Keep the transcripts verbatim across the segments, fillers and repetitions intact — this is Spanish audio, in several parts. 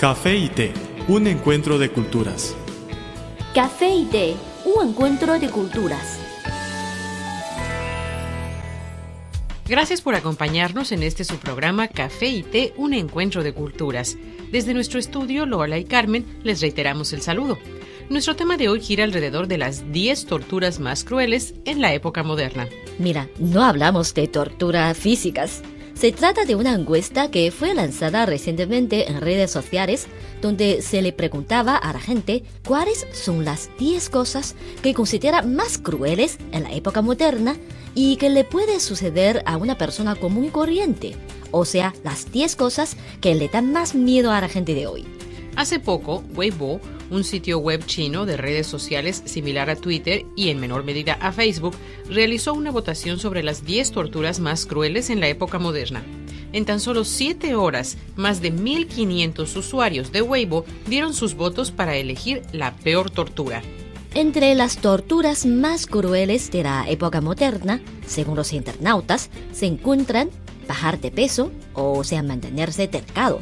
Café y té, un encuentro de culturas. Café y té, un encuentro de culturas. Gracias por acompañarnos en este su programa Café y té, un encuentro de culturas. Desde nuestro estudio, Lola y Carmen, les reiteramos el saludo. Nuestro tema de hoy gira alrededor de las diez torturas más crueles en la época moderna. Mira, no hablamos de torturas físicas. Se trata de una encuesta que fue lanzada recientemente en redes sociales, donde se le preguntaba a la gente cuáles son las diez cosas que considera más crueles en la época moderna y que le puede suceder a una persona común y corriente. O sea, las diez cosas que le dan más miedo a la gente de hoy. Hace poco, Weibo, un sitio web chino de redes sociales similar a Twitter y en menor medida a Facebook, realizó una votación sobre las diez torturas más crueles en la época moderna. En tan solo siete horas, más de mil quinientos usuarios de Weibo dieron sus votos para elegir la peor tortura. Entre las torturas más crueles de la época moderna, según los internautas, se encuentran bajar de peso, o sea, mantenerse delgado,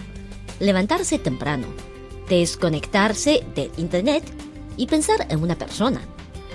levantarse temprano, desconectarse del internet y pensar en una persona.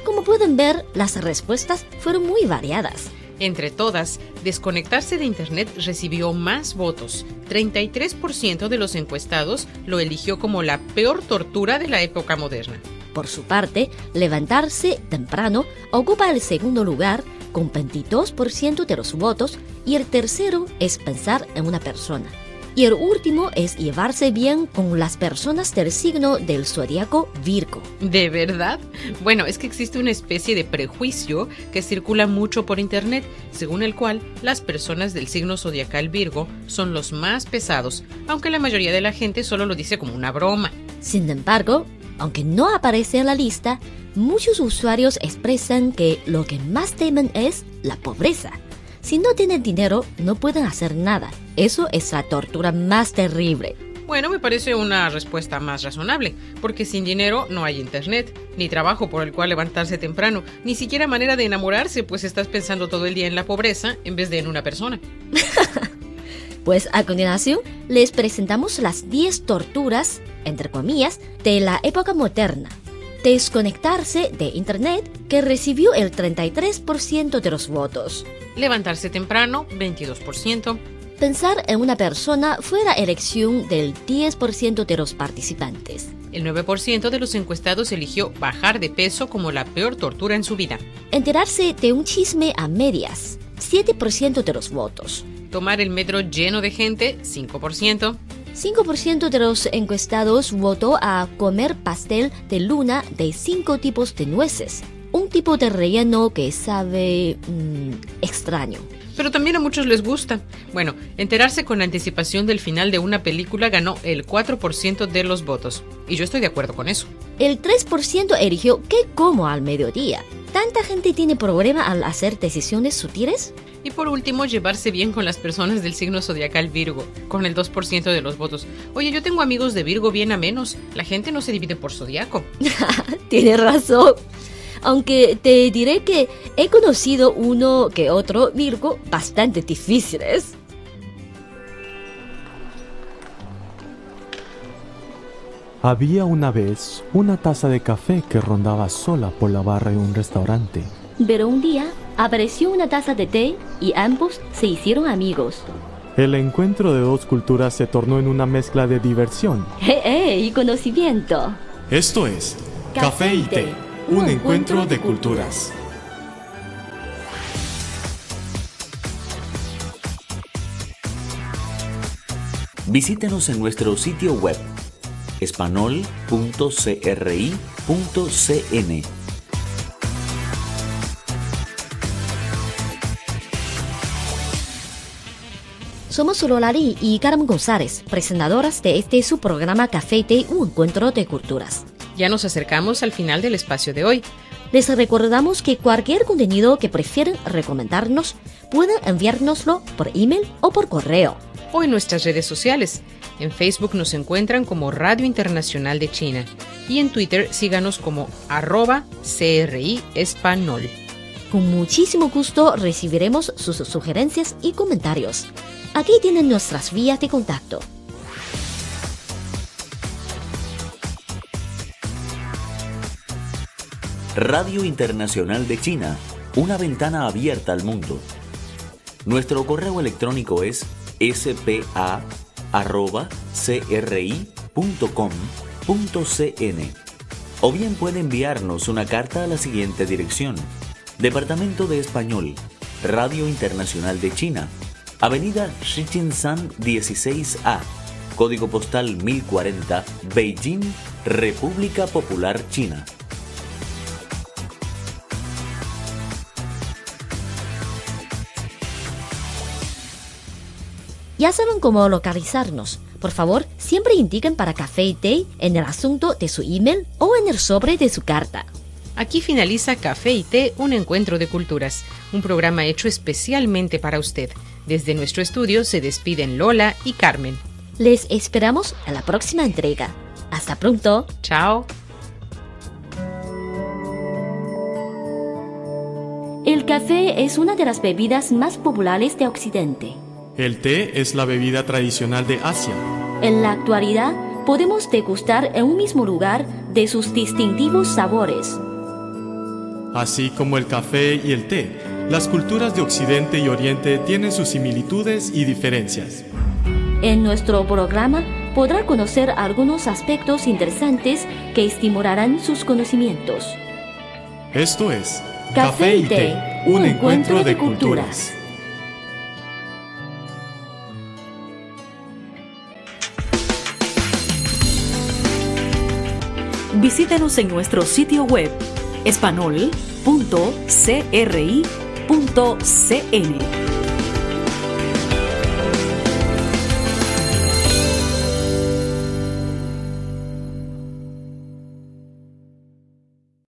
Como pueden ver, las respuestas fueron muy variadas. Entre todas, desconectarse de internet recibió más votos. treinta y tres por ciento de los encuestados lo eligió como la peor tortura de la época moderna. Por su parte, levantarse temprano ocupa el segundo lugar con veintidós por ciento de los votos y el tercero es pensar en una persona. Y el último es llevarse bien con las personas del signo del zodiaco Virgo. ¿De verdad? Bueno, es que existe una especie de prejuicio que circula mucho por internet, según el cual las personas del signo zodiacal Virgo son los más pesados, aunque la mayoría de la gente solo lo dice como una broma. Sin embargo, aunque no aparece en la lista, muchos usuarios expresan que lo que más temen es la pobreza. Si no tienen dinero, no pueden hacer nada. Eso es la tortura más terrible. Bueno, me parece una respuesta más razonable, porque sin dinero no hay internet, ni trabajo por el cual levantarse temprano, ni siquiera manera de enamorarse, pues estás pensando todo el día en la pobreza en vez de en una persona. Pues a continuación, les presentamos las diez torturas, entre comillas, de la época moderna. Desconectarse de internet, que recibió el treinta y tres por ciento de los votos. Levantarse temprano, veintidós por ciento. Pensar en una persona fue la elección del diez por ciento de los participantes. El nueve por ciento de los encuestados eligió bajar de peso como la peor tortura en su vida. Enterarse de un chisme a medias, siete por ciento de los votos. Tomar el metro lleno de gente, cinco por ciento. cinco por ciento de los encuestados votó a comer pastel de luna de cinco tipos de nueces. Un tipo de relleno que sabe mmm, extraño. Pero también a muchos les gusta. Bueno, enterarse con anticipación del final de una película ganó el cuatro por ciento de los votos. Y yo estoy de acuerdo con eso. El tres por ciento eligió ¿qué como al mediodía? ¿Tanta gente tiene problema al hacer decisiones sutiles? Y por último, llevarse bien con las personas del signo zodiacal Virgo, con el dos por ciento de los votos. Oye, yo tengo amigos de Virgo bien a menos. La gente no se divide por zodiaco. Tienes razón. Aunque te diré que he conocido uno que otro Virgo bastante difíciles. Había una vez una taza de café que rondaba sola por la barra de un restaurante. Pero un día apareció una taza de té y ambos se hicieron amigos. El encuentro de dos culturas se tornó en una mezcla de diversión hey, hey, y conocimiento. Esto es Café y Té. Un encuentro de culturas. Visítenos en nuestro sitio web español punto c r i punto c n. Somos Lolari y Carmen González, presentadoras de este su programa Café y Té, un encuentro de culturas. Ya nos acercamos al final del espacio de hoy. Les recordamos que cualquier contenido que prefieren recomendarnos pueden enviárnoslo por email o por correo. O en nuestras redes sociales. En Facebook nos encuentran como Radio Internacional de China. Y en Twitter síganos como arroba C R I Español. Con muchísimo gusto recibiremos sus sugerencias y comentarios. Aquí tienen nuestras vías de contacto. Radio Internacional de China, una ventana abierta al mundo. Nuestro correo electrónico es ese pe a arroba ce erre i punto com punto ce ene o bien puede enviarnos una carta a la siguiente dirección: Departamento de Español, Radio Internacional de China, Avenida Shijingshan dieciséis A, Código Postal mil cuarenta, Beijing, República Popular China. Ya saben cómo localizarnos. Por favor, siempre indiquen para Café y Té en el asunto de su email o en el sobre de su carta. Aquí finaliza Café y Té, un encuentro de culturas, un programa hecho especialmente para usted. Desde nuestro estudio se despiden Lola y Carmen. Les esperamos a la próxima entrega. Hasta pronto. Chao. El café es una de las bebidas más populares de Occidente. El té es la bebida tradicional de Asia. En la actualidad, podemos degustar en un mismo lugar de sus distintivos sabores. Así como el café y el té, las culturas de Occidente y Oriente tienen sus similitudes y diferencias. En nuestro programa podrá conocer algunos aspectos interesantes que estimularán sus conocimientos. Esto es Café y Té, un encuentro de culturas. Visítenos en nuestro sitio web español punto ce erre i punto ce ene.